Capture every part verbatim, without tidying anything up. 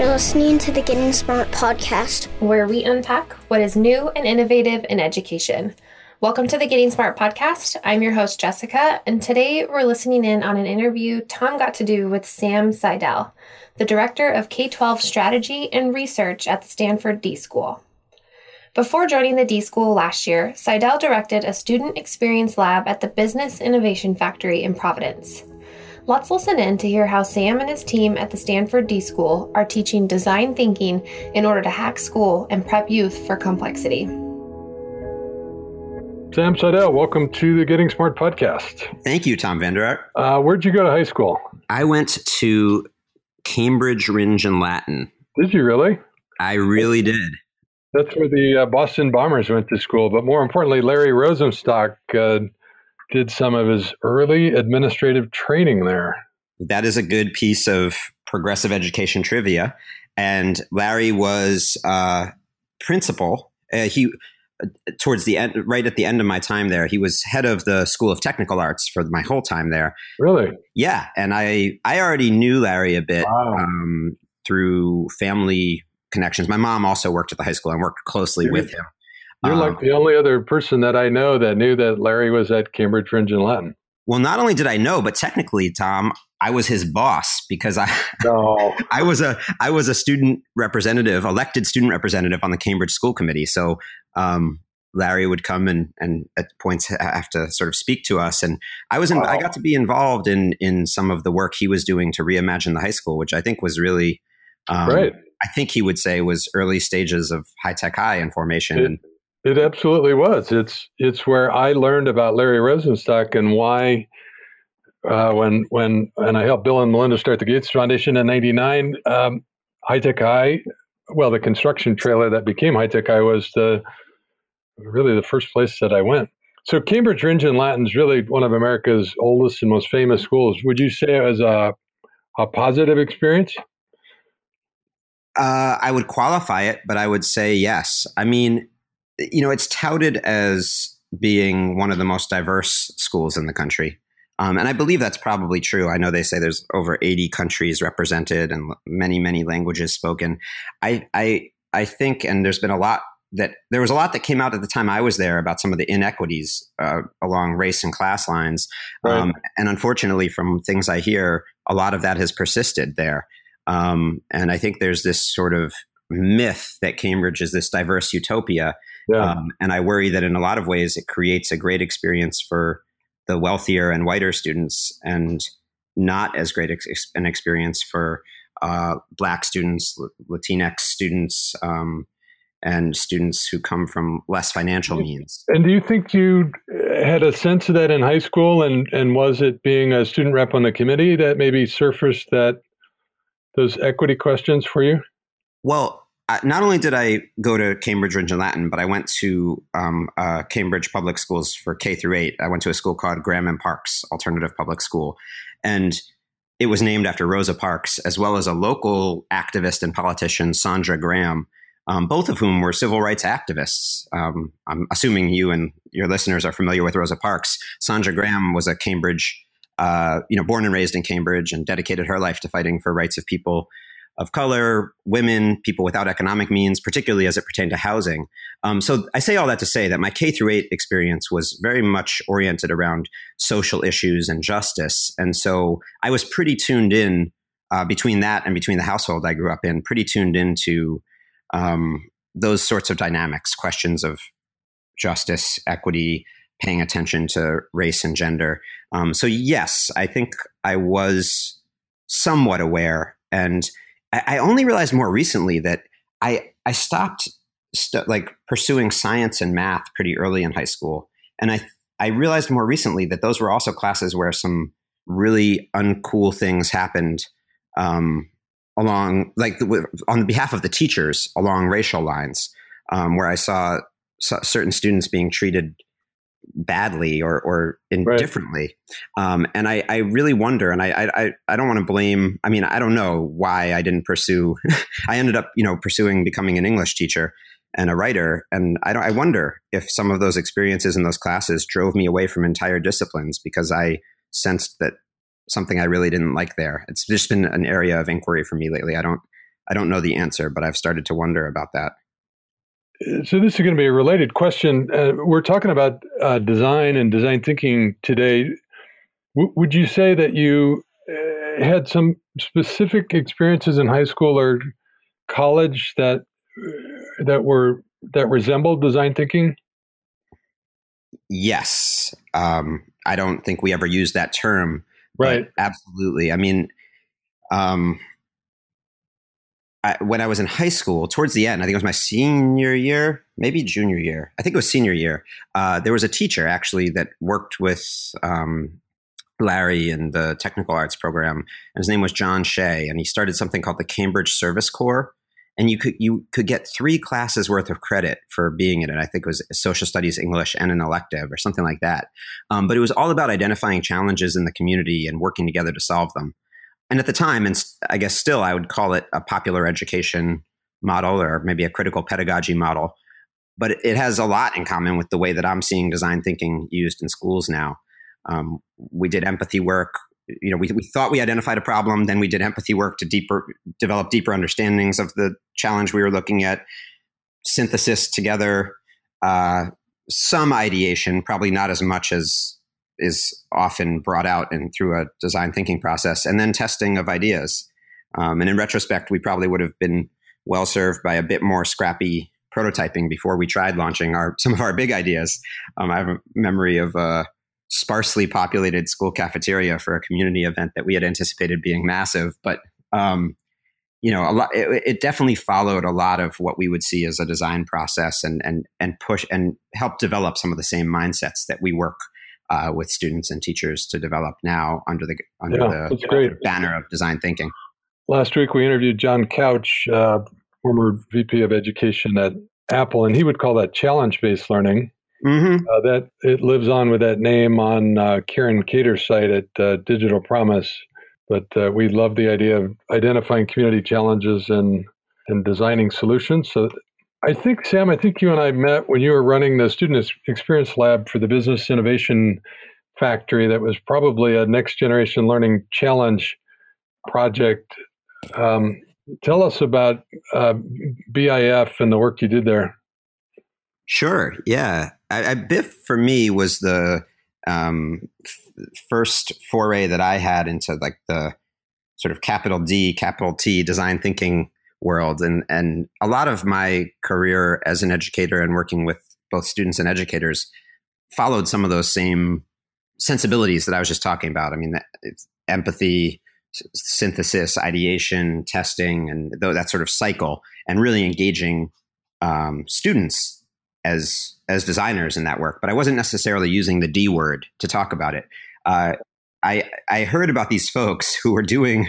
You're listening to the Getting Smart podcast, where we unpack what is new and innovative in education. Welcome to the Getting Smart podcast. I'm your host, Jessica, and today we're listening in on an interview Tom got to do with Sam Seidel, the director of K twelve strategy and research at the Stanford D School. Before joining the D School last year, Seidel directed a student experience lab at the Business Innovation Factory in Providence. Let's listen in to hear how Sam and his team at the Stanford D School are teaching design thinking in order to hack school and prep youth for complexity. Sam Seidel, welcome to the Getting Smart podcast. Thank you, Tom Vander Ark. Uh, where'd you go to high school? I went to Cambridge Rindge and Latin. Did you really? I really did. That's where the uh, Boston Bombers went to school, but more importantly, Larry Rosenstock uh, did some of his early administrative training there. That is a good piece of progressive education trivia. And Larry was uh, principal. Uh, he towards the end, right at the end of my time there, he was head of the School of Technical Arts for my whole time there. Really? Yeah, and I I already knew Larry a bit. Wow. um, through family connections. My mom also worked at the high school and worked closely You're with him. You're um, like the only other person that I know that knew that Larry was at Cambridge Rindge and Latin. Well, not only did I know, but technically, Tom, I was his boss because I no. I was a I was a student representative, elected student representative on the Cambridge School Committee. So um, Larry would come and and at points have to sort of speak to us, and I was in, wow. I got to be involved in in some of the work he was doing to reimagine the high school, which I think was really um, right. I think he would say was early stages of High Tech High and formation. It, and, it absolutely was. It's it's where I learned about Larry Rosenstock and why uh, when when and I helped Bill and Melinda start the Gates Foundation in ninety-nine. Um, High Tech High, well, the construction trailer that became High Tech High was the really the first place that I went. So Cambridge Rindge and Latin is really one of America's oldest and most famous schools. Would you say it was a a positive experience? Uh, I would qualify it, but I would say yes. I mean, you know, it's touted as being one of the most diverse schools in the country. Um, and I believe that's probably true. I know they say there's over eighty countries represented and many, many languages spoken. I, I, I think, and there's been a lot that there was a lot that came out at the time I was there about some of the inequities uh, along race and class lines. Right. Um, and unfortunately, from things I hear, a lot of that has persisted there. Um, and I think there's this sort of myth that Cambridge is this diverse utopia. Yeah. Um, and I worry that in a lot of ways, it creates a great experience for the wealthier and whiter students and not as great ex- an experience for uh, Black students, Latinx students, um, and students who come from less financial means. And do you think you had a sense of that in high school? And, and was it being a student rep on the committee that maybe surfaced that those equity questions for you? Well, not only did I go to Cambridge Rindge and Latin, but I went to um, uh, Cambridge Public Schools for K through eight. I went to a school called Graham and Parks Alternative Public School, and it was named after Rosa Parks, as well as a local activist and politician, Sandra Graham, um, both of whom were civil rights activists. Um, I'm assuming you and your listeners are familiar with Rosa Parks. Sandra Graham was a Cambridge, uh, you know, born and raised in Cambridge, and dedicated her life to fighting for rights of people of color, women, people without economic means, particularly as it pertained to housing. Um, so I say all that to say that my K through eight experience was very much oriented around social issues and justice. And so I was pretty tuned in uh, between that and between the household I grew up in, pretty tuned into um, those sorts of dynamics, questions of justice, equity, paying attention to race and gender. Um, so yes, I think I was somewhat aware, and I only realized more recently that I I stopped st- like pursuing science and math pretty early in high school, and I I realized more recently that those were also classes where some really uncool things happened um, along like the, on behalf of the teachers along racial lines, um, where I saw, saw certain students being treated badly or or indifferently. Right. Um, and I, I really wonder, and I, I, I don't want to blame, I mean, I don't know why I didn't pursue, I ended up, you know, pursuing becoming an English teacher and a writer. And I don't, I wonder if some of those experiences in those classes drove me away from entire disciplines because I sensed that something I really didn't like there. It's just been an area of inquiry for me lately. I don't, I don't know the answer, but I've started to wonder about that. So this is going to be a related question. Uh, we're talking about uh, design and design thinking today. W- would you say that you uh, had some specific experiences in high school or college that that were that resembled design thinking? Yes. Um, I don't think we ever used that term. Right. Absolutely. I mean, um, I, when I was in high school, towards the end, I think it was my senior year, maybe junior year. I think it was senior year. Uh, there was a teacher actually that worked with um, Larry in the technical arts program. And his name was John Shea, and he started something called the Cambridge Service Corps. And you could you could get three classes worth of credit for being in it. I think it was social studies, English, and an elective or something like that. Um, but it was all about identifying challenges in the community and working together to solve them. And at the time, and I guess still, I would call it a popular education model or maybe a critical pedagogy model. But it has a lot in common with the way that I'm seeing design thinking used in schools now. Um, we did empathy work. You know, we we thought we identified a problem, then we did empathy work to deeper develop deeper understandings of the challenge we were looking at, synthesis together, uh, some ideation, probably not as much as is often brought out and through a design thinking process, and then testing of ideas. Um, and in retrospect, we probably would have been well served by a bit more scrappy prototyping before we tried launching our some of our big ideas. Um, I have a memory of uh sparsely populated school cafeteria for a community event that we had anticipated being massive. But, um, you know, a lot, it, it definitely followed a lot of what we would see as a design process and, and, and push and help develop some of the same mindsets that we work uh, with students and teachers to develop now under the, under yeah, the, the banner of design thinking. Last week, we interviewed John Couch, uh, former V P of Education at Apple, and he would call that challenge-based learning. Mm-hmm. Uh, that it lives on with that name on uh, Karen Cater's site at uh, Digital Promise. But uh, we love the idea of identifying community challenges and, and designing solutions. So I think, Sam, I think you and I met when you were running the Student Experience Lab for the Business Innovation Factory. That was probably a Next Generation Learning Challenge project. Um, tell us about uh, B I F and the work you did there. Sure. Yeah. I, I, B I F for me was the um, f- first foray that I had into like the sort of capital D, capital T design thinking world. And, and a lot of my career as an educator and working with both students and educators followed some of those same sensibilities that I was just talking about. I mean, that, it's empathy, synthesis, ideation, testing, and that sort of cycle, and really engaging um, students as as designers in that work. But I wasn't necessarily using the D word to talk about it. Uh, I I heard about these folks who were doing,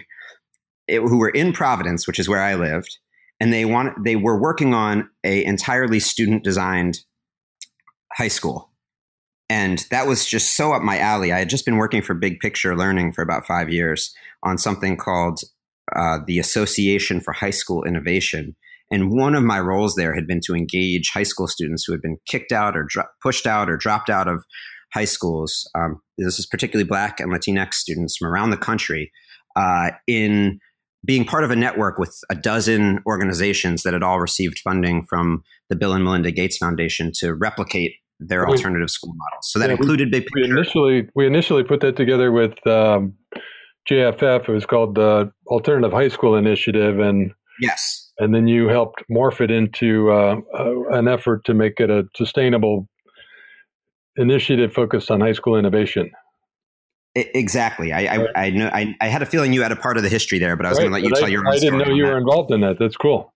who were in Providence, which is where I lived, and they want they were working on a entirely student designed high school. And that was just so up my alley. I had just been working for Big Picture Learning for about five years on something called uh, the Association for High School Innovation. And one of my roles there had been to engage high school students who had been kicked out or dro- pushed out or dropped out of high schools. Um, this is particularly Black and Latinx students from around the country uh, in being part of a network with a dozen organizations that had all received funding from the Bill and Melinda Gates Foundation to replicate their we, alternative school models. So that yeah, included Big Picture. We initially, we initially put that together with um, J F F. It was called the Alternative High School Initiative. And yes. And then you helped morph it into uh, uh, an effort to make it a sustainable initiative focused on high school innovation. Exactly. I right. I, I, know, I I had a feeling you had a part of the history there, but I was right. going to let but you I, tell your own I story. I didn't know you that. were involved in that. That's cool.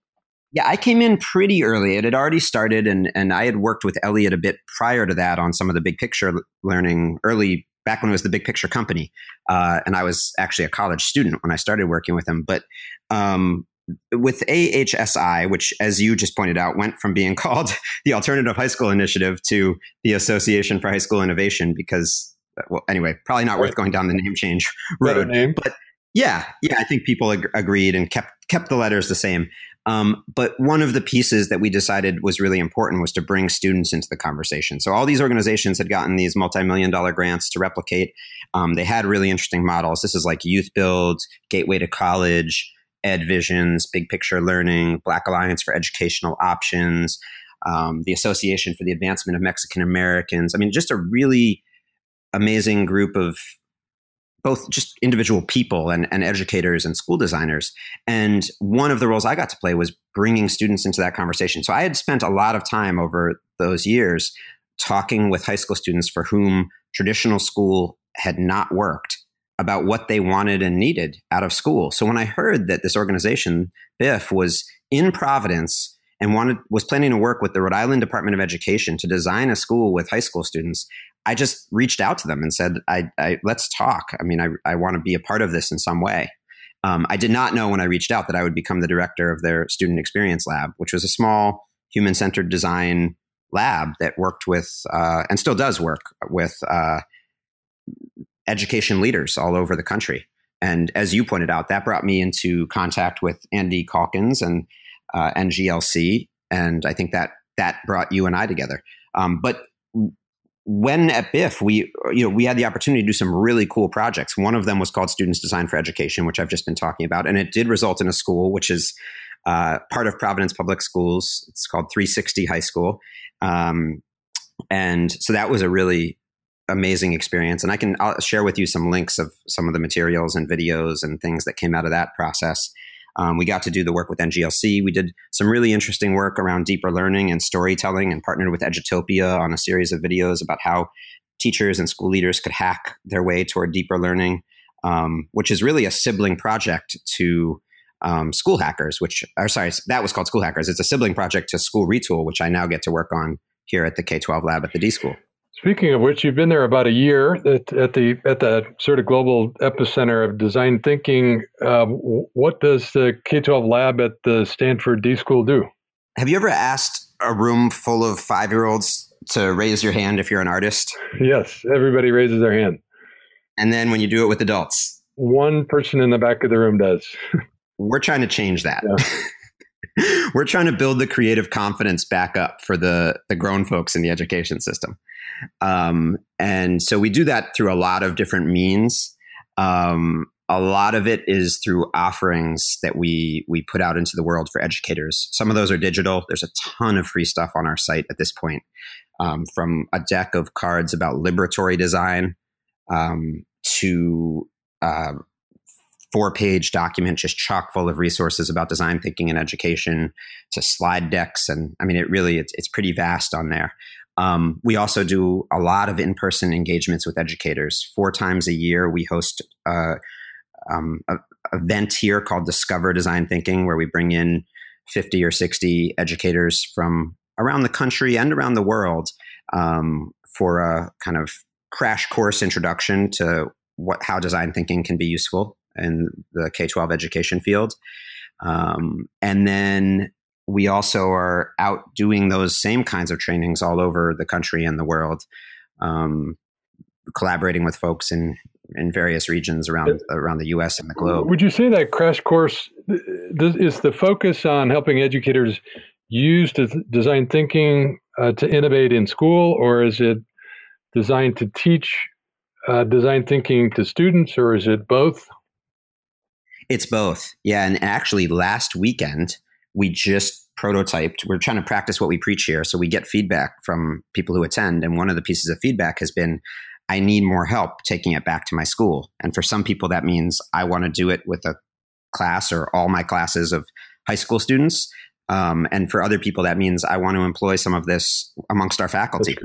Yeah, I came in pretty early. It had already started, and and I had worked with Elliot a bit prior to that on some of the Big Picture Learning early, back when it was the Big Picture Company. Uh, and I was actually a college student when I started working with him. But um with A H S I, which, as you just pointed out, went from being called the Alternative High School Initiative to the Association for High School Innovation because, well, anyway, probably not right. worth going down the name change road. Name. But yeah, yeah, I think people ag- agreed and kept kept the letters the same. Um, but one of the pieces that we decided was really important was to bring students into the conversation. So all these organizations had gotten these multi-million dollar grants to replicate. Um, they had really interesting models. This is like YouthBuild, Gateway to College, EdVisions, Big Picture Learning, Black Alliance for Educational Options, um, the Association for the Advancement of Mexican Americans. I mean, just a really amazing group of both just individual people and, and educators and school designers. And one of the roles I got to play was bringing students into that conversation. So I had spent a lot of time over those years talking with high school students for whom traditional school had not worked about what they wanted and needed out of school. So when I heard that this organization, B I F, was in Providence and wanted was planning to work with the Rhode Island Department of Education to design a school with high school students, I just reached out to them and said, I, I, let's talk. I mean, I, I want to be a part of this in some way. Um, I did not know when I reached out that I would become the director of their student experience lab, which was a small human-centered design lab that worked with, uh, and still does work with uh, education leaders all over the country. And as you pointed out, that brought me into contact with Andy Calkins and uh, N G L C. And I think that that brought you and I together. Um, but When at B I F, we you know we had the opportunity to do some really cool projects. One of them was called Students Design for Education, which I've just been talking about, and it did result in a school which is uh, part of Providence Public Schools. It's called three sixty High School, um, and so that was a really amazing experience. And I can I'll share with you some links of some of the materials and videos and things that came out of that process. Um, we got to do the work with N G L C. We did some really interesting work around deeper learning and storytelling and partnered with Edutopia on a series of videos about how teachers and school leaders could hack their way toward deeper learning, um, which is really a sibling project to um, School Hackers, which, or sorry, that was called School Hackers. It's a sibling project to School Retool, which I now get to work on here at the K twelve lab at the D-School. Speaking of which, you've been there about a year at, at the at the sort of global epicenter of design thinking. Uh, what does the K twelve lab at the Stanford D-School do? Have you ever asked a room full of five-year-olds to raise your hand if you're an artist? Yes, everybody raises their hand. And then when you do it with adults? One person in the back of the room does. We're trying to change that. Yeah. We're trying to build the creative confidence back up for the, the grown folks in the education system. Um, and so we do that through a lot of different means. Um, a lot of it is through offerings that we we put out into the world for educators. Some of those are digital. There's a ton of free stuff on our site at this point, um, from a deck of cards about liberatory design um, to uh four-page document just chock full of resources about design thinking and education, to slide decks. And I mean, it really, it's, it's pretty vast on there. Um, we also do a lot of in-person engagements with educators. Four times a year, we host uh, um, an event here called Discover Design Thinking, where we bring in fifty or sixty educators from around the country and around the world um, for a kind of crash course introduction to what how design thinking can be useful in the K twelve education field. Um, and then we also are out doing those same kinds of trainings all over the country and the world, um, collaborating with folks in, in various regions around around the U S and the globe. Would you say that crash course is the focus on helping educators use design thinking uh, to innovate in school, or is it designed to teach uh, design thinking to students, or is it both? It's both. Yeah. And actually last weekend, we just prototyped. We're trying to practice what we preach here. So we get feedback from people who attend. And one of the pieces of feedback has been, I need more help taking it back to my school. And for some people, that means I want to do it with a class or all my classes of high school students. Um, and for other people, that means I want to employ some of this amongst our faculty.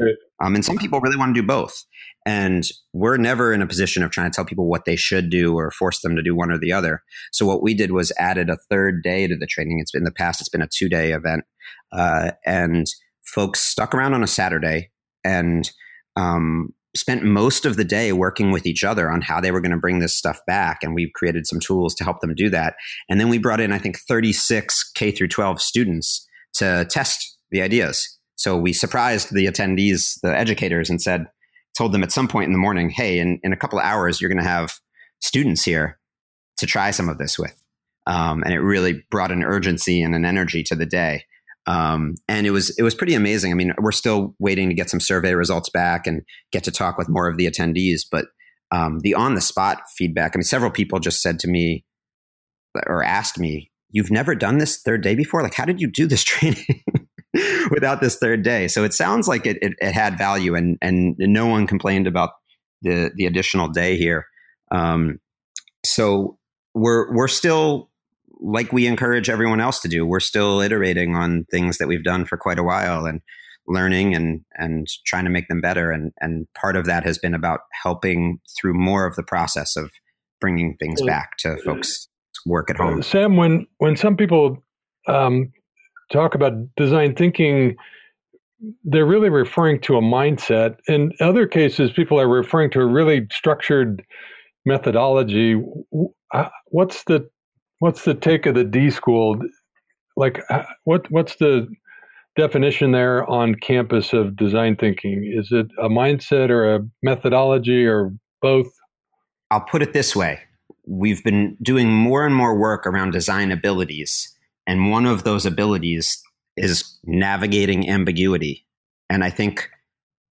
Um, and some people really want to do both. And we're never in a position of trying to tell people what they should do or force them to do one or the other. So what we did was added a third day to the training. It's been in the past, it's been a two-day event. Uh, and folks stuck around on a Saturday and um, spent most of the day working with each other on how they were going to bring this stuff back. And we've created some tools to help them do that. And then we brought in, I think, thirty-six K through twelve students to test the ideas. So we surprised the attendees, the educators, and said, told them at some point in the morning, hey, in, in a couple of hours, you're going to have students here to try some of this with. Um, and it really brought an urgency and an energy to the day. Um, and it was it was pretty amazing. I mean, we're still waiting to get some survey results back and get to talk with more of the attendees. But um, the on-the-spot feedback, I mean, several people just said to me, or asked me, you've never done this third day before? Like, how did you do this training without this third day? So it sounds like it, it, it had value, and and no one complained about the the additional day here. Um, so we're we're still, like we encourage everyone else to do, we're still iterating on things that we've done for quite a while and learning and and trying to make them better. And and part of that has been about helping through more of the process of bringing things back to folks' work at home. Sam, when when some people um, talk about design thinking, they're really referring to a mindset. In other cases, people are referring to a really structured methodology. What's the What's the take of the D school? Like, what what's the definition there on campus of design thinking? Is it a mindset or a methodology or both? I'll put it this way. We've been doing more and more work around design abilities. And one of those abilities is navigating ambiguity. And I think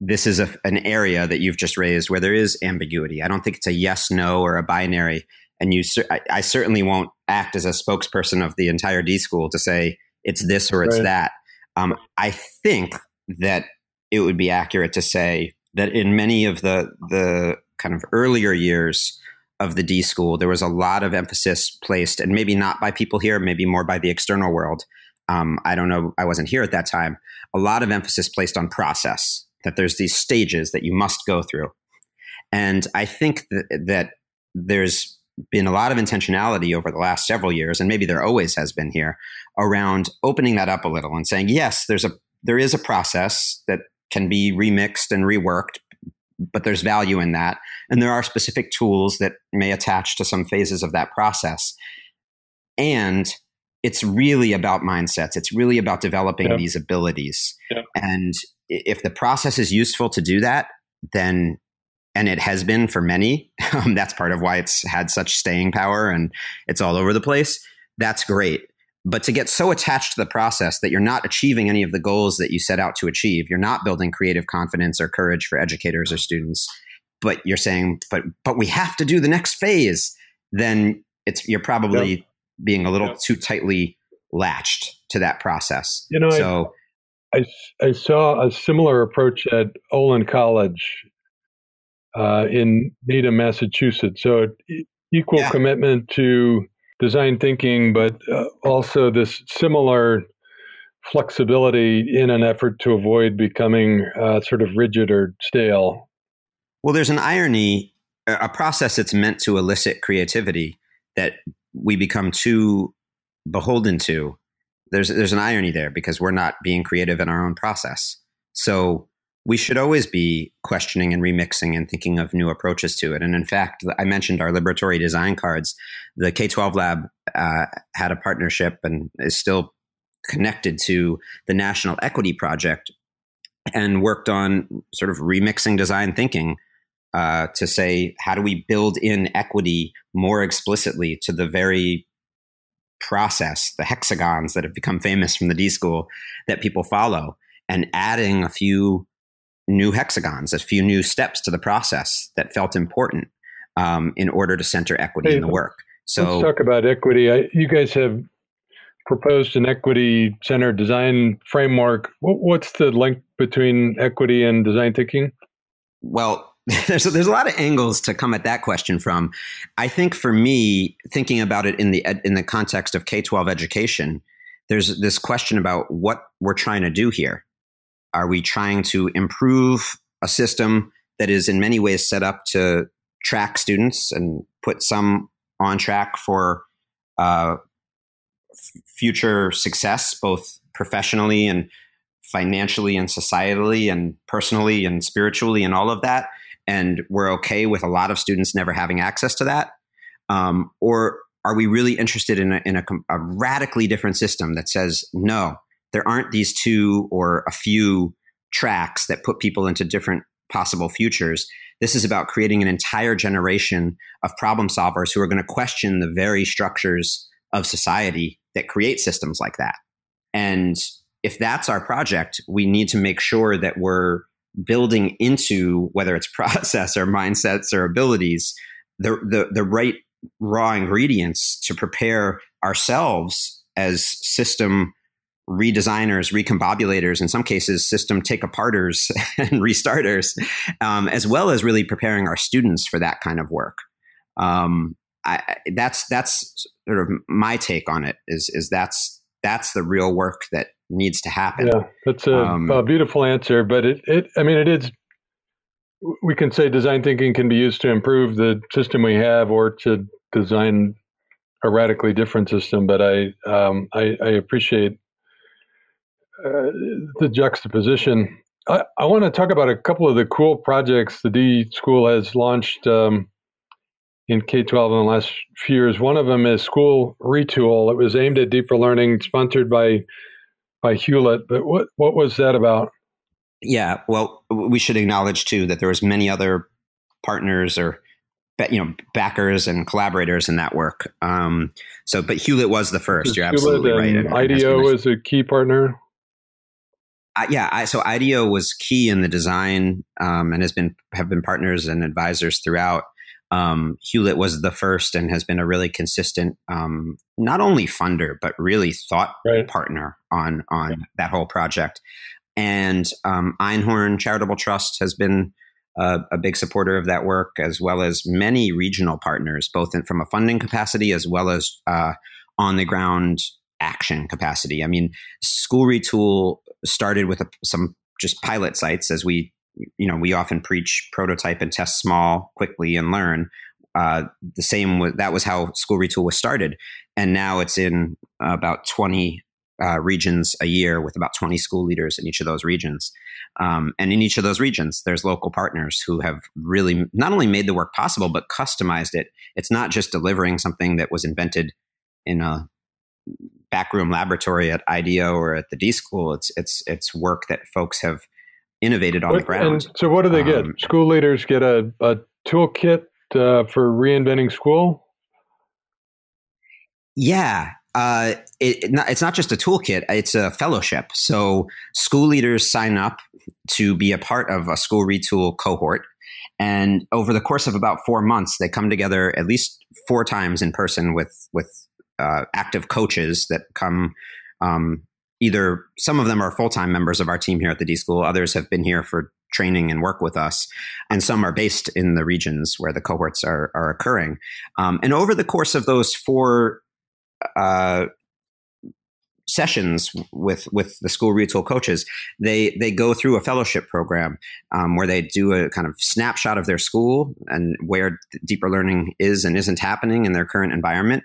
this is a, an area that you've just raised where there is ambiguity. I don't think it's a yes, no, or a binary. And you, I, I certainly won't act as a spokesperson of the entire D school to say it's this or it's right. that. Um, I think that it would be accurate to say that in many of the the kind of earlier years of the D school, there was a lot of emphasis placed, and maybe not by people here, maybe more by the external world. Um, I don't know. I wasn't here at that time. A lot of emphasis placed on process, that there's these stages that you must go through. And I think th- that there's been a lot of intentionality over the last several years, and maybe there always has been here, around opening that up a little and saying, yes, there's a there is a process that can be remixed and reworked, but there's value in that. And there are specific tools that may attach to some phases of that process. And it's really about mindsets. It's really about developing yeah. these abilities. Yeah. And if the process is useful to do that, then and it has been for many. Um, that's part of why it's had such staying power and it's all over the place. That's great. But to get so attached to the process that you're not achieving any of the goals that you set out to achieve, you're not building creative confidence or courage for educators or students, but you're saying, but but we have to do the next phase, then it's you're probably yep. being a little yep. too tightly latched to that process. You know, so, I, I, I saw a similar approach at Olin College Uh, in Needham, Massachusetts. So equal yeah. commitment to design thinking, but uh, also this similar flexibility in an effort to avoid becoming uh, sort of rigid or stale. Well, there's an irony, a process that's meant to elicit creativity that we become too beholden to. There's, there's an irony there because we're not being creative in our own process. So we should always be questioning and remixing and thinking of new approaches to it. And in fact, I mentioned our liberatory design cards. The K twelve lab uh, had a partnership and is still connected to the National Equity Project and worked on sort of remixing design thinking uh, to say, how do we build in equity more explicitly to the very process, the hexagons that have become famous from the D school that people follow, and adding a few new hexagons, a few new steps to the process that felt important um, in order to center equity hey, in the work. So let's talk about equity. I, you guys have proposed an equity-centered design framework. What, what's the link between equity and design thinking? Well, there's a, there's a lot of angles to come at that question from. I think for me, thinking about it in the in the context of K twelve education, there's this question about what we're trying to do here. Are we trying to improve a system that is in many ways set up to track students and put some on track for uh, f- future success, both professionally and financially and societally and personally and spiritually and all of that? And we're okay with a lot of students never having access to that? Um, or are we really interested in, a, in a, a radically different system that says, no, there aren't these two or a few tracks that put people into different possible futures. This is about creating an entire generation of problem solvers who are going to question the very structures of society that create systems like that. And if that's our project, we need to make sure that we're building into, whether it's process or mindsets or abilities, the the, the right raw ingredients to prepare ourselves as system redesigners, recombobulators, in some cases, system take-aparters and restarters, um, as well as really preparing our students for that kind of work. Um, I, that's that's sort of my take on it. Is is that's that's the real work that needs to happen. Yeah, that's a, um, a beautiful answer. But it, it, I mean, it is. We can say design thinking can be used to improve the system we have, or to design a radically different system. But I, um, I, I appreciate Uh, the juxtaposition. I, I want to talk about a couple of the cool projects the D School has launched um, in K twelve in the last few years. One of them is School Retool. It was aimed at deeper learning, sponsored by by Hewlett. But what what was that about? Yeah, well, we should acknowledge too that there was many other partners or you know backers and collaborators in that work. Um, so, but Hewlett was the first. You're absolutely right. And I D E O was a key partner. Yeah, I, so IDEO was key in the design um, and has been have been partners and advisors throughout. Um, Hewlett was the first and has been a really consistent, um, not only funder but really thought right. partner on on yeah. that whole project. And um, Einhorn Charitable Trust has been a, a big supporter of that work, as well as many regional partners, both in, from a funding capacity as well as uh, on the ground action capacity. I mean, School Retool started with a, some just pilot sites, as we, you know, we often preach prototype and test small, quickly, and learn. Uh, the same was, that was how School Retool was started. And now it's in about twenty uh, regions a year, with about twenty school leaders in each of those regions. Um, and in each of those regions, there's local partners who have really not only made the work possible, but customized it. It's not just delivering something that was invented in a backroom laboratory at IDEO or at the D School. It's it's it's work that folks have innovated on what, the ground. And so, what do they get? Um, school leaders get a, a toolkit uh, for reinventing school. Yeah, uh, it, it not, it's not just a toolkit; it's a fellowship. So, school leaders sign up to be a part of a School Retool cohort, and over the course of about four months, they come together at least four times in person with with. Uh, active coaches that come um, either some of them are full-time members of our team here at the D School. Others have been here for training and work with us. And some are based in the regions where the cohorts are, are occurring. Um, and over the course of those four uh, sessions with, with the School Retool coaches, they, they go through a fellowship program um, where they do a kind of snapshot of their school and where deeper learning is and isn't happening in their current environment.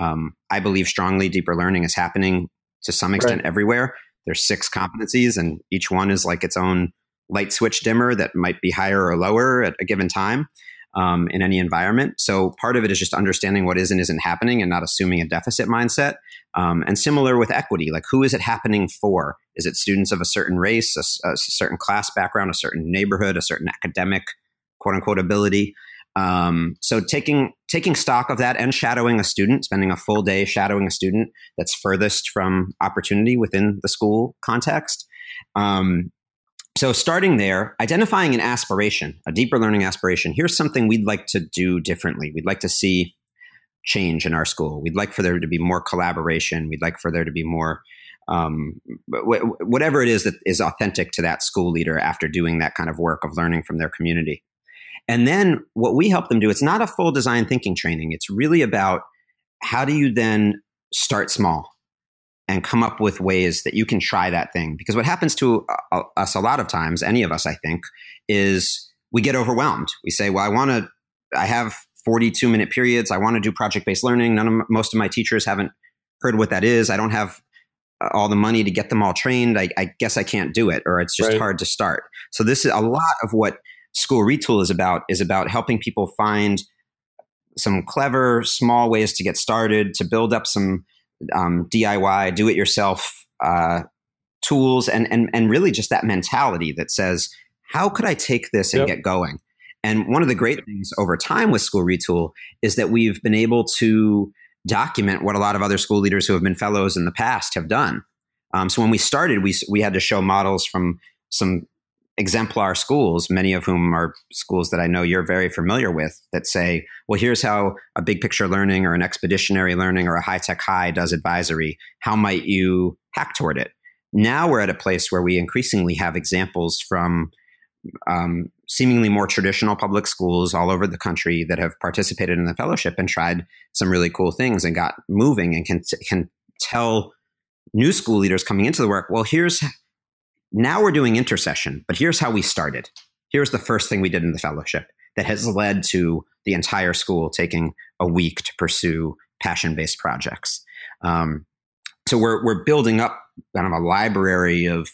Um, I believe strongly deeper learning is happening to some extent right. everywhere. There's six competencies, and each one is like its own light switch dimmer that might be higher or lower at a given time um, in any environment. So part of it is just understanding what is and isn't happening and not assuming a deficit mindset. Um, and similar with equity, like who is it happening for? Is it students of a certain race, a, a certain class background, a certain neighborhood, a certain academic, quote unquote, ability? Um, so taking taking stock of that and shadowing a student, spending a full day shadowing a student that's furthest from opportunity within the school context. Um, so starting there, identifying an aspiration, a deeper learning aspiration. Here's something we'd like to do differently. We'd like to see change in our school. We'd like for there to be more collaboration. We'd like for there to be more um, w- whatever it is that is authentic to that school leader after doing that kind of work of learning from their community. And then what we help them do, it's not a full design thinking training. It's really about how do you then start small and come up with ways that you can try that thing? Because what happens to us a lot of times, any of us, I think, is we get overwhelmed. We say, well, I want to, I have forty-two minute periods. I want to do project-based learning. None of, most of my teachers haven't heard what that is. I don't have all the money to get them all trained. I, I guess I can't do it, or it's just right. hard to start. So this is a lot of what School Retool is about, is about helping people find some clever, small ways to get started, to build up some um, D I Y, do-it-yourself uh, tools, and and and really just that mentality that says, how could I take this and yep. get going? And one of the great things over time with School Retool is that we've been able to document what a lot of other school leaders who have been fellows in the past have done. Um, so when we started, we we had to show models from some exemplar schools, many of whom are schools that I know you're very familiar with, that say, well, here's how a Big Picture Learning or an Expeditionary Learning or a High Tech High does advisory. How might you hack toward it? Now we're at a place where we increasingly have examples from um, seemingly more traditional public schools all over the country that have participated in the fellowship and tried some really cool things and got moving and can can tell new school leaders coming into the work, well, here's... now we're doing intercession, but here's how we started. Here's the first thing we did in the fellowship that has led to the entire school taking a week to pursue passion-based projects. Um, so we're we're building up kind of a library of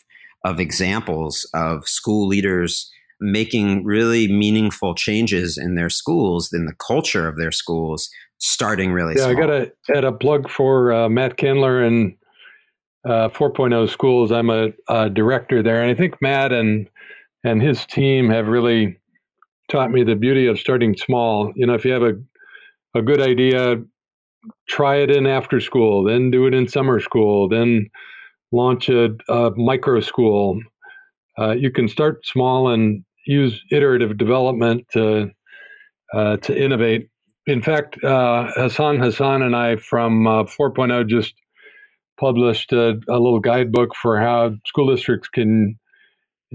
of examples of school leaders making really meaningful changes in their schools, in the culture of their schools, starting really yeah, small. Yeah, I got to add a plug for uh, Matt Kendler and Uh, four point oh schools. I'm a, a director there, and I think Matt and and his team have really taught me the beauty of starting small. You know, if you have a a good idea, try it in after school, then do it in summer school, then launch a, a micro school. Uh, you can start small and use iterative development to uh, to innovate. In fact, uh, Hassan Hassan and I from uh, four point oh just published a, a little guidebook for how school districts can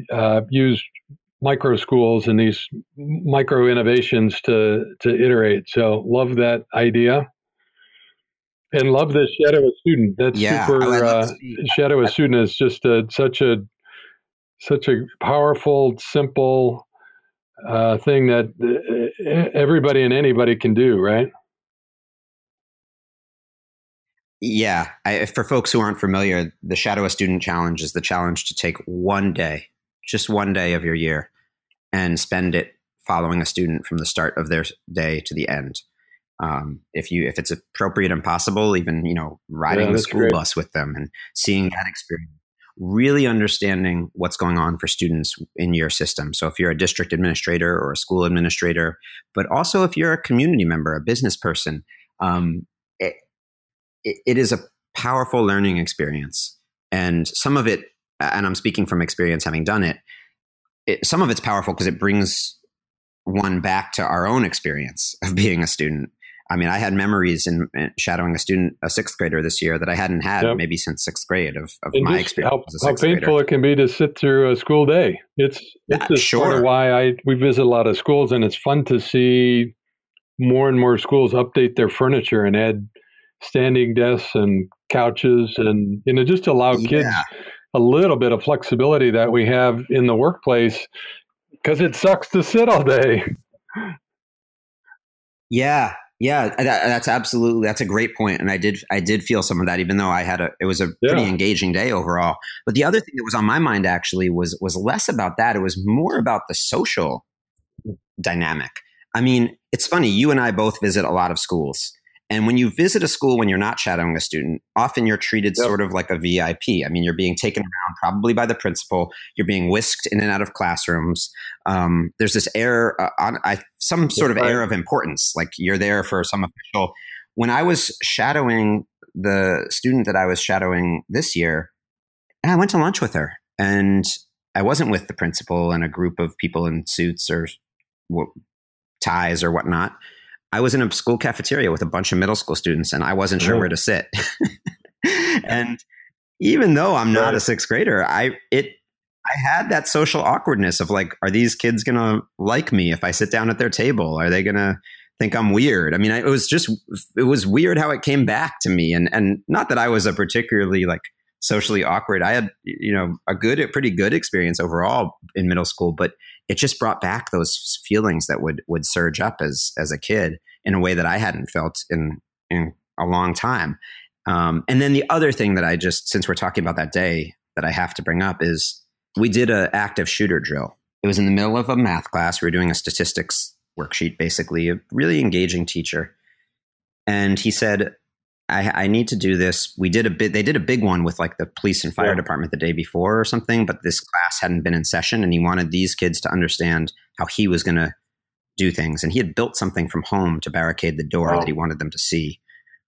uh, use micro schools and these micro innovations to to iterate. So love that idea, and love this shadow a student. That's yeah, super uh, shadow a student is just a, such a such a powerful, simple uh, thing that everybody and anybody can do, right? Yeah. I, for folks who aren't familiar, the Shadow a Student Challenge is the challenge to take one day, just one day of your year, and spend it following a student from the start of their day to the end. Um, if you, if it's appropriate and possible, even, you know, riding yeah, the school great. bus with them and seeing that experience, really understanding what's going on for students in your system. So if you're a district administrator or a school administrator, but also if you're a community member, a business person, um, it, It is a powerful learning experience, and some of it, and I'm speaking from experience having done it, it some of it's powerful because it brings one back to our own experience of being a student. I mean, I had memories in, in shadowing a student, a sixth grader this year, that I hadn't had yep. maybe since sixth grade of, of my experience how, as a sixth grader. How painful grader. It can be to sit through a school day. It's, it's just sure. part of why I, we visit a lot of schools, and it's fun to see more and more schools update their furniture and add standing desks and couches, and you know, just allow kids yeah. a little bit of flexibility that we have in the workplace, because it sucks to sit all day. Yeah, yeah, that, that's absolutely that's a great point, and I did I did feel some of that, even though I had a it was a yeah. pretty engaging day overall. But the other thing that was on my mind actually was was less about that; it was more about the social dynamic. I mean, it's funny, you and I both visit a lot of schools. And when you visit a school when you're not shadowing a student, often you're treated yep. sort of like a V I P. I mean, you're being taken around probably by the principal. You're being whisked in and out of classrooms. Um, there's this air, uh, on, I, some That's sort of right. air of importance, like you're there for some official. When I was shadowing the student that I was shadowing this year, I went to lunch with her. And I wasn't with the principal and a group of people in suits or w- ties or whatnot. I was in a school cafeteria with a bunch of middle school students, and I wasn't sure where to sit. And even though I'm not a sixth grader, I it I had that social awkwardness of like, are these kids going to like me if I sit down at their table? Are they going to think I'm weird? I mean, I, it was just it was weird how it came back to me, and and not that I was a particularly like socially awkward. I had you know a good, a pretty good experience overall in middle school, but it just brought back those feelings that would, would surge up as as a kid in a way that I hadn't felt in in a long time. Um, and then the other thing that I just, since we're talking about that day, that I have to bring up is we did an active shooter drill. It was in the middle of a math class. We were doing a statistics worksheet, basically, a really engaging teacher. And he said, I, I need to do this. We did a bit, they did a big one with like the police and fire yeah. department the day before or something, but this class hadn't been in session, and he wanted these kids to understand how he was going to do things. And he had built something from home to barricade the door wow. that he wanted them to see.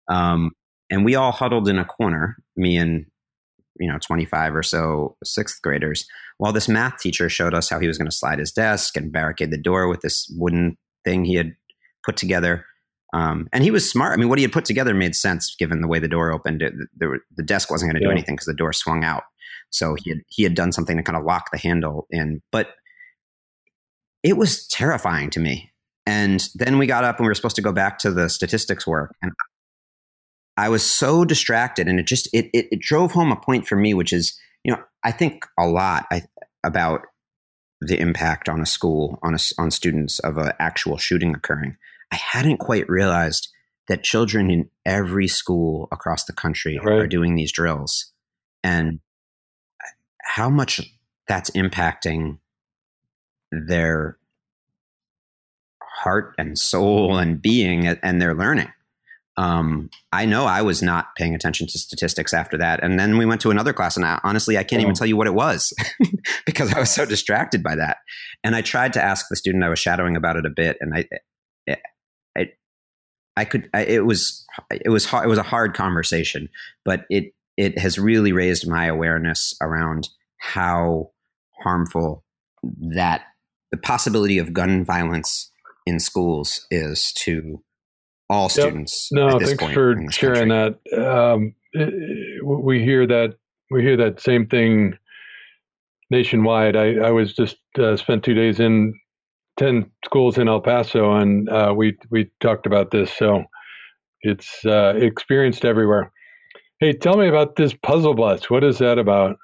Um, and we all huddled in a corner, me and you know, twenty-five or so sixth graders. Well, this math teacher showed us how he was going to slide his desk and barricade the door with this wooden thing he had put together. Um, and he was smart. I mean, what he had put together made sense given the way the door opened. It, the, the desk wasn't going to yeah. do anything because the door swung out. So he had, he had done something to kind of lock the handle in. But it was terrifying to me. And then we got up and we were supposed to go back to the statistics work. And I was so distracted, and it just, it, it, it drove home a point for me, which is, you know, I think a lot I, about the impact on a school, on a, on students of an actual shooting occurring. I hadn't quite realized that children in every school across the country right. are doing these drills, and how much that's impacting their heart and soul and being and their learning. Um, I know I was not paying attention to statistics after that. And then we went to another class, and I, honestly, I can't yeah. even tell you what it was because I was so distracted by that. And I tried to ask the student I was shadowing about it a bit. And I, it, it I could, I, it was, it was hard, it was a hard conversation, but it, it has really raised my awareness around how harmful that the possibility of gun violence in schools is to all yep. students. No, at this thanks point for sharing country. That. Um, it, we hear that we hear that same thing nationwide. I, I was just uh, spent two days in ten schools in El Paso, and uh, we we talked about this. So it's uh, experienced everywhere. Hey, tell me about this puzzle bus. What is that about?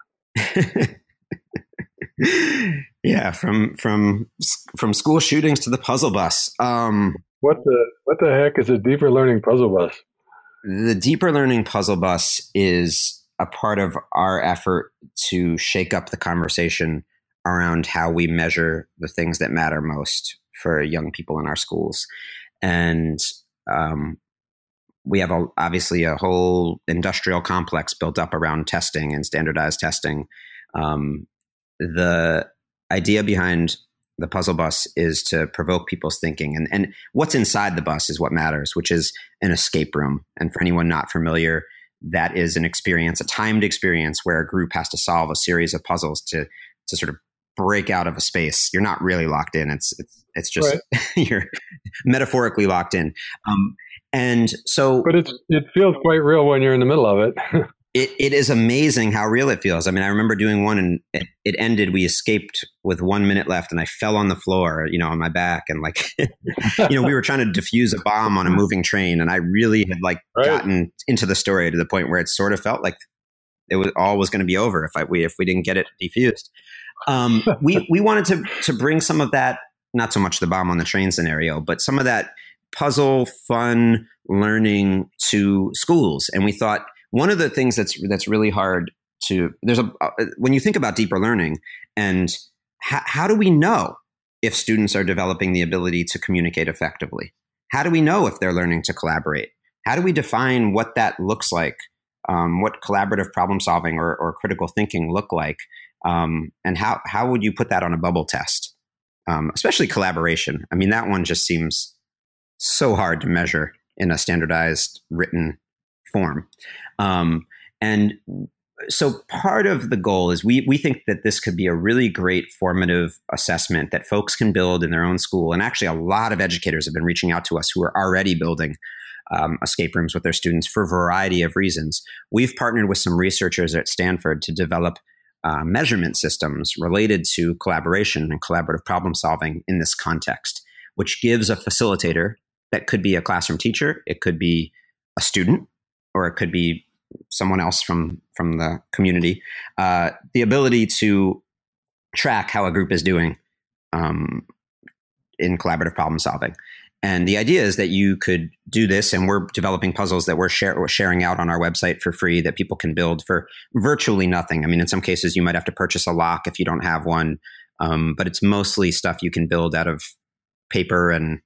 yeah, from from from school shootings to the puzzle bus. Um, What the what the heck is a deeper learning puzzle bus? The deeper learning puzzle bus is a part of our effort to shake up the conversation around how we measure the things that matter most for young people in our schools. And um, we have a, obviously a whole industrial complex built up around testing and standardized testing. Um, the idea behind the puzzle bus is to provoke people's thinking, and and what's inside the bus is what matters, which is an escape room. And for anyone not familiar, that is an experience, a timed experience where a group has to solve a series of puzzles to to sort of break out of a space. You're not really locked in. It's it's, it's just right. you're metaphorically locked in. Um, and so, but it's it feels quite real when you're in the middle of it. It, it is amazing how real it feels. I mean, I remember doing one, and it, it ended. We escaped with one minute left, and I fell on the floor, you know, on my back, and like, you know, we were trying to defuse a bomb on a moving train, and I really had like right. gotten into the story to the point where it sort of felt like it was all was going to be over if I we if we didn't get it defused. Um, we we wanted to to bring some of that, not so much the bomb on the train scenario, but some of that puzzle fun learning to schools, and we thought. One of the things that's that's really hard to there's a when you think about deeper learning and how, how do we know if students are developing the ability to communicate effectively? How do we know if they're learning to collaborate? How do we define what that looks like? Um, what collaborative problem solving or, or critical thinking look like? Um, and how how would you put that on a bubble test? Um, especially collaboration. I mean, that one just seems so hard to measure in a standardized written form. Um, and so part of the goal is we we think that this could be a really great formative assessment that folks can build in their own school. And actually, a lot of educators have been reaching out to us who are already building um, escape rooms with their students for a variety of reasons. We've partnered with some researchers at Stanford to develop uh, measurement systems related to collaboration and collaborative problem solving in this context, which gives a facilitator that could be a classroom teacher, it could be a student, or it could be someone else from, from the community, uh, the ability to track how a group is doing um, in collaborative problem solving. And the idea is that you could do this, and we're developing puzzles that we're, share, we're sharing out on our website for free that people can build for virtually nothing. I mean, in some cases, you might have to purchase a lock if you don't have one, um, but it's mostly stuff you can build out of paper and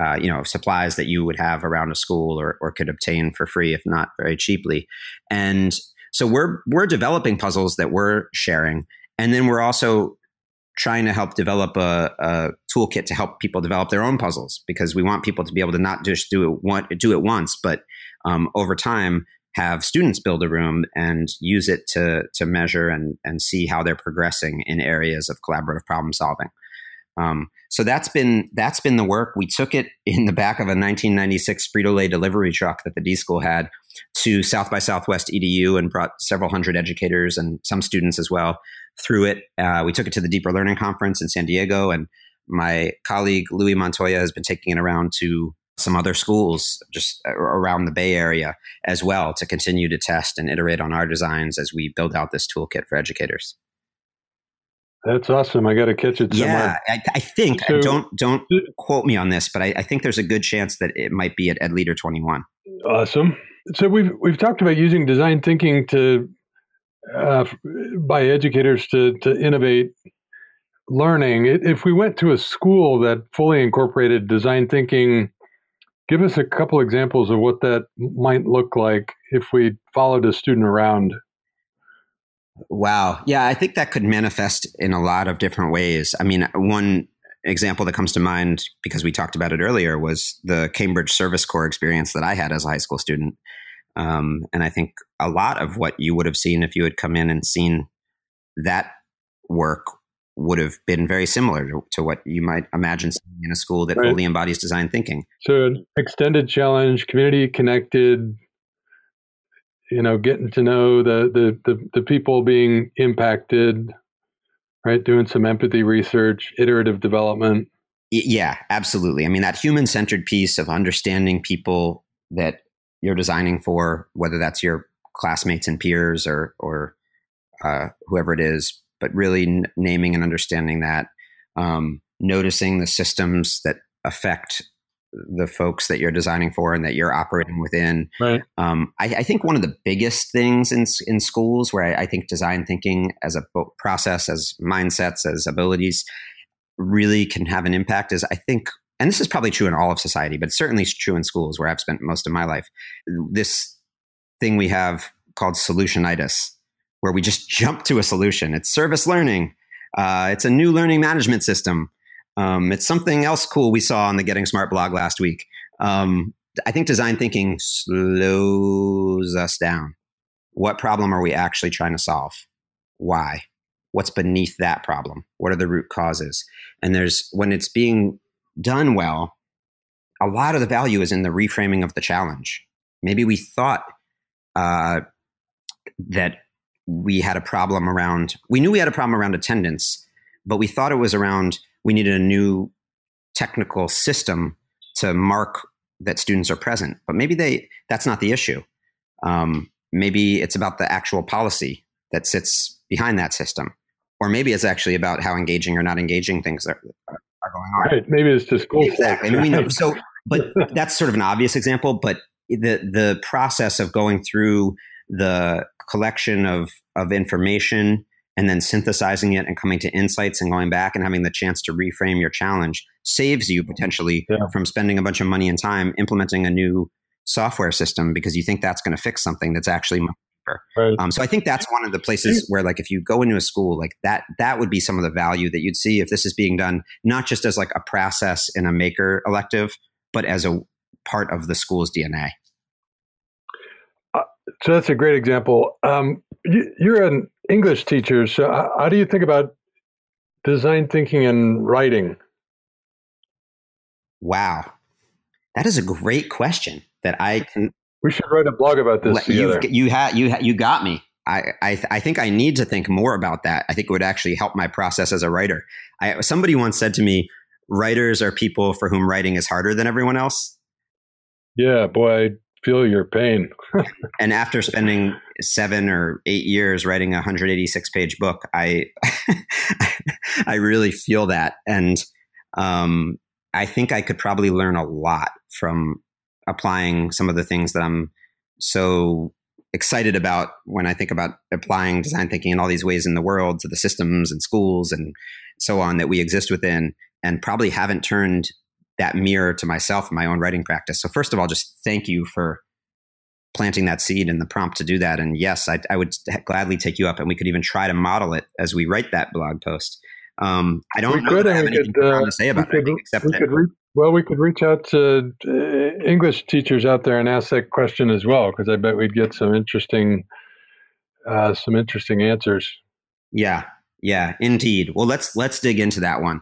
Uh, you know, supplies that you would have around a school or, or could obtain for free, if not very cheaply. And so we're we're developing puzzles that we're sharing. And then we're also trying to help develop a, a toolkit to help people develop their own puzzles, because we want people to be able to not just do it, one, do it once, but um, over time have students build a room and use it to to measure and, and see how they're progressing in areas of collaborative problem solving. Um, so that's been that's been the work. We took it in the back of a nineteen ninety-six Frito-Lay delivery truck that the D School had to South by Southwest E D U and brought several hundred educators and some students as well through it. Uh, we took it to the Deeper Learning Conference in San Diego, and my colleague Louis Montoya has been taking it around to some other schools just around the Bay Area as well to continue to test and iterate on our designs as we build out this toolkit for educators. That's awesome. I got to catch it somewhere. Yeah, I, I think, so, don't don't quote me on this, but I, I think there's a good chance that it might be at EdLeader twenty-one. Awesome. So we've we've talked about using design thinking to uh, by educators to to innovate learning. If we went to a school that fully incorporated design thinking, give us a couple examples of what that might look like if we followed a student around. Wow. Yeah, I think that could manifest in a lot of different ways. I mean, one example that comes to mind, because we talked about it earlier, was the Cambridge Service Corps experience that I had as a high school student. Um, and I think a lot of what you would have seen if you had come in and seen that work would have been very similar to, to what you might imagine seeing in a school that right. fully embodies design thinking. So an extended challenge, community connected, you know, getting to know the, the, the, the people being impacted, right? Doing some empathy research, iterative development. Yeah, absolutely. I mean, that human-centered piece of understanding people that you're designing for, whether that's your classmates and peers or, or uh, whoever it is, but really n- naming and understanding that, um, noticing the systems that affect the folks that you're designing for and that you're operating within. Right. Um, I, I think one of the biggest things in in schools where I, I think design thinking as a process, as mindsets, as abilities really can have an impact is I think, and this is probably true in all of society, but certainly true in schools where I've spent most of my life, this thing we have called solutionitis, where we just jump to a solution. It's service learning. Uh, it's a new learning management system. Um, it's something else cool we saw on the Getting Smart blog last week. Um, I think design thinking slows us down. What problem are we actually trying to solve? Why? What's beneath that problem? What are the root causes? And there's, when it's being done well, a lot of the value is in the reframing of the challenge. Maybe we thought uh, that we had a problem around, we knew we had a problem around attendance, but we thought it was around we needed a new technical system to mark that students are present, but maybe they, that's not the issue. Um, maybe it's about the actual policy that sits behind that system, or maybe it's actually about how engaging or not engaging things are, are going on. Right. Maybe it's just school. Exactly. I mean, so, but that's sort of an obvious example, but the, the process of going through the collection of, of information and then synthesizing it and coming to insights and going back and having the chance to reframe your challenge saves you potentially yeah. from spending a bunch of money and time implementing a new software system because you think that's going to fix something that's actually much cheaper. Right. Um, so I think that's one of the places where, like, if you go into a school, like that, that would be some of the value that you'd see if this is being done, not just as like a process in a maker elective, but as a part of the school's D N A. Uh, so that's a great example. Um, you, you're an English teacher, so how do you think about design thinking and writing? Wow. That is a great question that I can... We should write a blog about this together. You, ha- you, ha- you got me. I, I, th- I think I need to think more about that. I think it would actually help my process as a writer. I, somebody once said to me, writers are people for whom writing is harder than everyone else. Yeah, boy, I feel your pain. And after spending seven or eight years writing a one hundred eighty-six page book, I I really feel that. And um, I think I could probably learn a lot from applying some of the things that I'm so excited about when I think about applying design thinking in all these ways in the world to the systems and schools and so on that we exist within, and probably haven't turned that mirror to myself in my own writing practice. So first of all, just thank you for planting that seed and the prompt to do that. And yes, I, I would gladly take you up, and we could even try to model it as we write that blog post. Um, I don't we know could, that I have anything could, uh, to say about we it. Could, except we, that could re- Well, we could reach out to English teachers out there and ask that question as well, because I bet we'd get some interesting, uh, some interesting answers. Yeah, yeah, indeed. Well, let's let's dig into that one.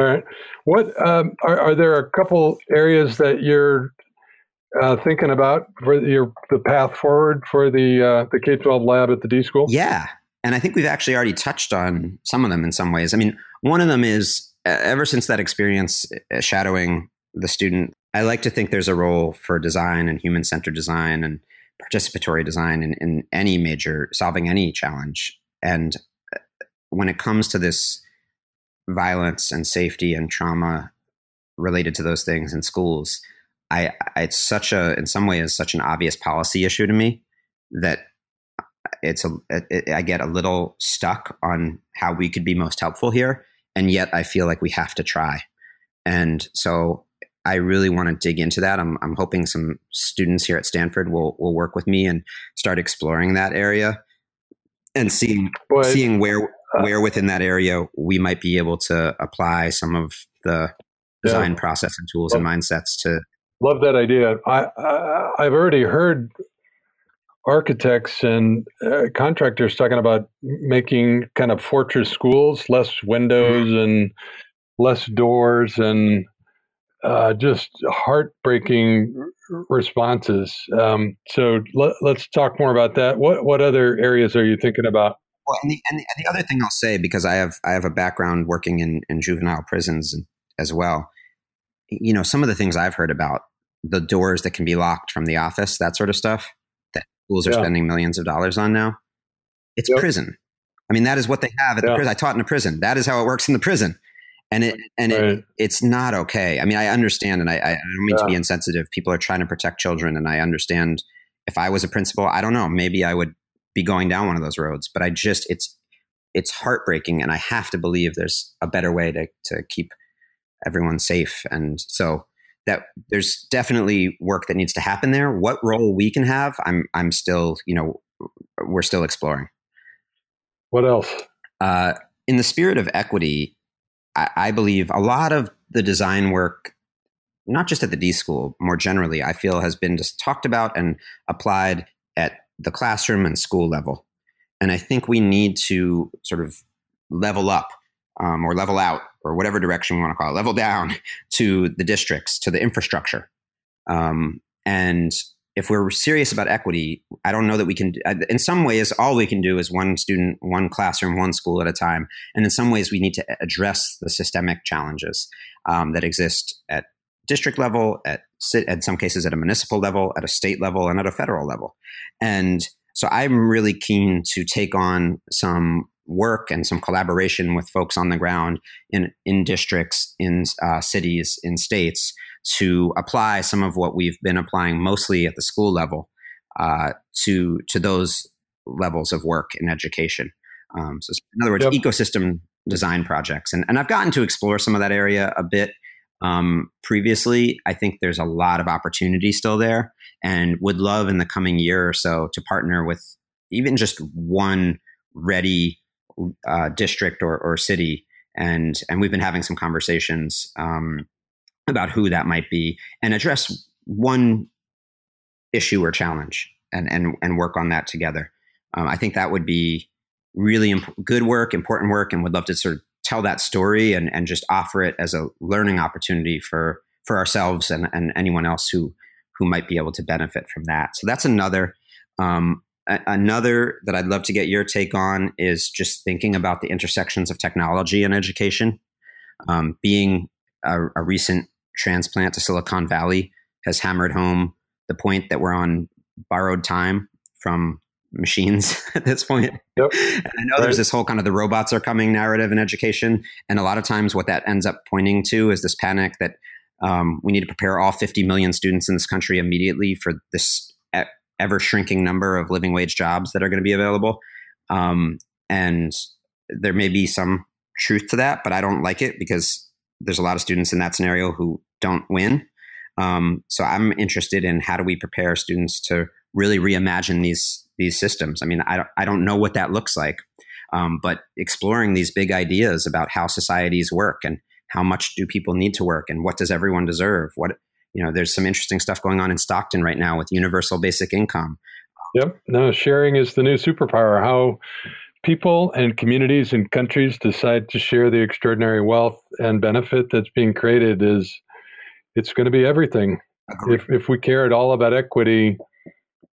All right. What um, are, are there a couple areas that you're uh, thinking about for your the path forward for the uh, the K twelve lab at the D School? Yeah, and I think we've actually already touched on some of them in some ways. I mean, one of them is, ever since that experience shadowing the student, I like to think there's a role for design and human-centered design and participatory design in, in any major, solving any challenge. And when it comes to this violence and safety and trauma related to those things in schools, I, I it's such a, in some ways, such an obvious policy issue to me that it's a, it, I get a little stuck on how we could be most helpful here. And yet I feel like we have to try. And so I really want to dig into that. I'm, I'm hoping some students here at Stanford will will work with me and start exploring that area and seeing Boy, seeing where where within that area we might be able to apply some of the design yeah. process and tools love, and mindsets to. Love that idea. I, I, I've already heard architects and uh, contractors talking about making kind of fortress schools, less windows and less doors, and uh, just heartbreaking responses. Um, so le- let's talk more about that. What what other areas are you thinking about? Well, and the, and the, and the other thing I'll say, because I have I have a background working in, in juvenile prisons as well. You know, some of the things I've heard about, the doors that can be locked from the office, that sort of stuff. Schools are yeah. spending millions of dollars on now. It's yep. prison. I mean, that is what they have at yeah. the prison. I taught in a prison. That is how it works in the prison. And it and right. it, it's not okay. I mean, I understand, and I, I don't mean yeah. to be insensitive. People are trying to protect children, and I understand. If I was a principal, I don't know, maybe I would be going down one of those roads. But I just, it's it's heartbreaking, and I have to believe there's a better way to to keep everyone safe. And so that there's definitely work that needs to happen there. What role we can have, I'm I'm still, you know, we're still exploring. What else? Uh, in the spirit of equity, I, I believe a lot of the design work, not just at the D School, more generally, I feel has been just talked about and applied at the classroom and school level. And I think we need to sort of level up um, or level out, or whatever direction we want to call it, level down to the districts, to the infrastructure. Um, and if we're serious about equity, I don't know that we can, in some ways, all we can do is one student, one classroom, one school at a time. And in some ways, we need to address the systemic challenges um, that exist at district level, at, in some cases, at a municipal level, at a state level, and at a federal level. And so I'm really keen to take on some work and some collaboration with folks on the ground in, in districts, in uh, cities, in states, to apply some of what we've been applying mostly at the school level uh, to to those levels of work in education. Um, so in other words, yep. ecosystem design projects. And, and I've gotten to explore some of that area a bit um, previously. I think there's a lot of opportunity still there, and would love in the coming year or so to partner with even just one ready Uh, district or, or city, and and we've been having some conversations um, about who that might be, and address one issue or challenge, and and and work on that together. Um, I think that would be really imp- good work, important work, and would love to sort of tell that story and and just offer it as a learning opportunity for for ourselves and and anyone else who who might be able to benefit from that. So that's another. Um, Another that I'd love to get your take on is just thinking about the intersections of technology and education. Um, being a, a recent transplant to Silicon Valley has hammered home the point that we're on borrowed time from machines at this point. Yep. And I know right. there's this whole kind of the robots are coming narrative in education. And a lot of times what that ends up pointing to is this panic that um, we need to prepare all fifty million students in this country immediately for this ever shrinking number of living wage jobs that are going to be available. Um, and there may be some truth to that, but I don't like it because there's a lot of students in that scenario who don't win. Um, so I'm interested in how do we prepare students to really reimagine these, these systems. I mean, I don't, I don't know what that looks like, um, but exploring these big ideas about how societies work and how much do people need to work and what does everyone deserve? What, you know, there's some interesting stuff going on in Stockton right now with universal basic income. Yep. No, sharing is the new superpower. How people and communities and countries decide to share the extraordinary wealth and benefit that's being created is, it's going to be everything. If, if we care at all about equity,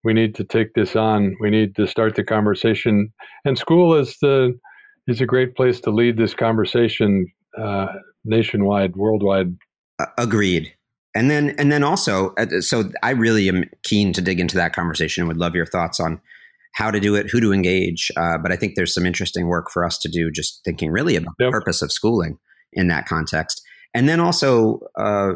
we need to take this on. We need to start the conversation. And school is the is a great place to lead this conversation uh, nationwide, worldwide. Agreed. And then and then also, so I really am keen to dig into that conversation and would love your thoughts on how to do it, who to engage. Uh, but I think there's some interesting work for us to do, just thinking really about yep. the purpose of schooling in that context. And then also, uh,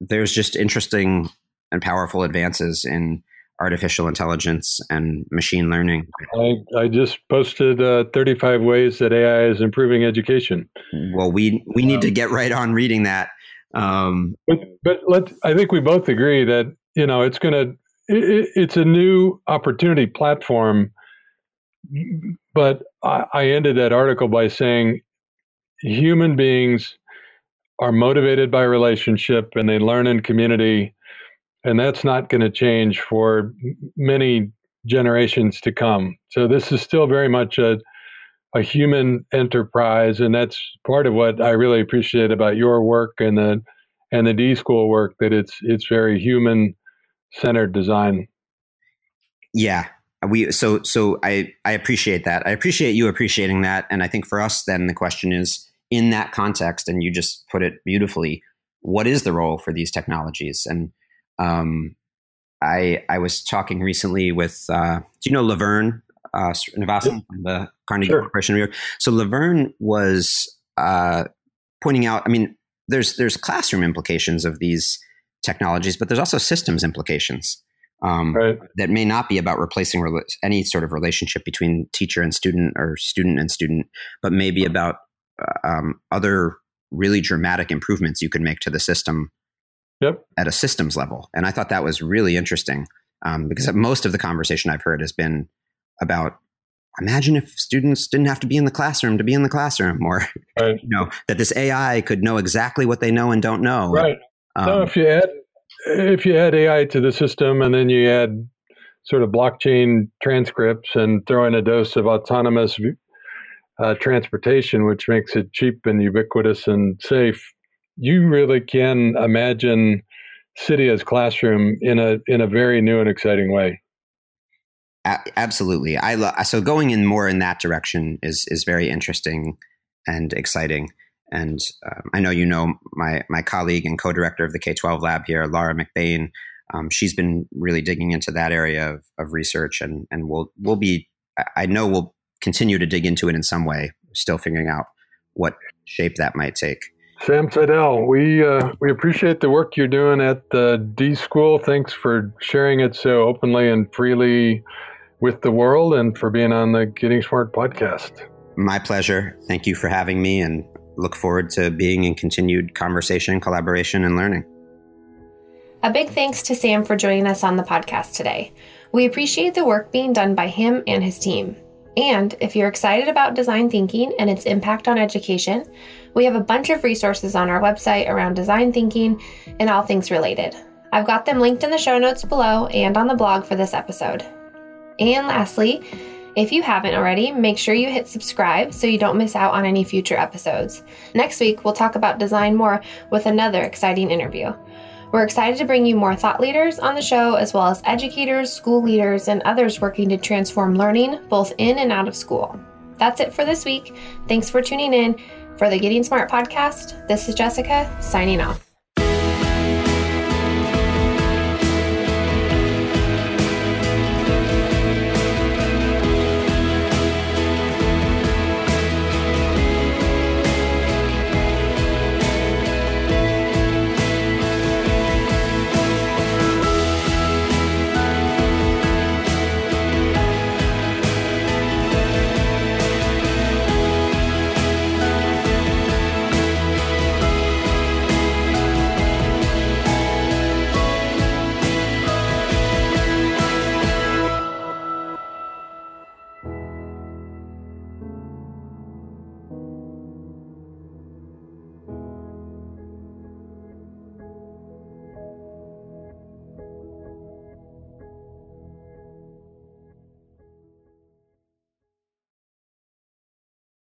there's just interesting and powerful advances in artificial intelligence and machine learning. I, I just posted uh, thirty-five ways that A I is improving education. Well, we we need um, to get right on reading that. Um, but but let I think we both agree that, you know, it's going to, it, it's a new opportunity platform. But I, I ended that article by saying human beings are motivated by relationship and they learn in community. And that's not going to change for many generations to come. So this is still very much a a human enterprise. And that's part of what I really appreciate about your work and the and the D-School work, that it's it's very human-centered design. Yeah. We so so I, I appreciate that. I appreciate you appreciating that. And I think for us then the question is, in that context, and you just put it beautifully, what is the role for these technologies? And um, I I was talking recently with, uh, do you know Laverne uh, Srinivasan yep. from the Carnegie sure. Corporation? New York? So Laverne was uh, pointing out, I mean, there's there's classroom implications of these technologies, but there's also systems implications um, right. that may not be about replacing re- any sort of relationship between teacher and student or student and student, but maybe about Um, other really dramatic improvements you can make to the system yep. at a systems level. And I thought that was really interesting um, because most of the conversation I've heard has been about, imagine if students didn't have to be in the classroom to be in the classroom, or right. you know, that this A I could know exactly what they know and don't know. Right. Um, so if you add, if you add A I to the system and then you add sort of blockchain transcripts and throw in a dose of autonomous Uh, transportation, which makes it cheap and ubiquitous and safe, you really can imagine city as classroom in a in a very new and exciting way. A- absolutely, I lo- so going in more in that direction is is very interesting and exciting. And um, I know you know my my colleague and co-director of the K twelve lab here, Laura McBain. Um, she's been really digging into that area of, of research, and and we'll we'll be I know we'll. continue to dig into it in some way, still figuring out what shape that might take. Sam Seidel, we uh, we appreciate the work you're doing at the D-School. Thanks for sharing it so openly and freely with the world and for being on the Getting Smart podcast. My pleasure. Thank you for having me and look forward to being in continued conversation, collaboration, and learning. A big thanks to Sam for joining us on the podcast today. We appreciate the work being done by him and his team. And if you're excited about design thinking and its impact on education, we have a bunch of resources on our website around design thinking and all things related. I've got them linked in the show notes below and on the blog for this episode. And lastly, if you haven't already, make sure you hit subscribe so you don't miss out on any future episodes. Next week, we'll talk about design more with another exciting interview. We're excited to bring you more thought leaders on the show, as well as educators, school leaders, and others working to transform learning both in and out of school. That's it for this week. Thanks for tuning in. For the Getting Smart podcast, this is Jessica signing off.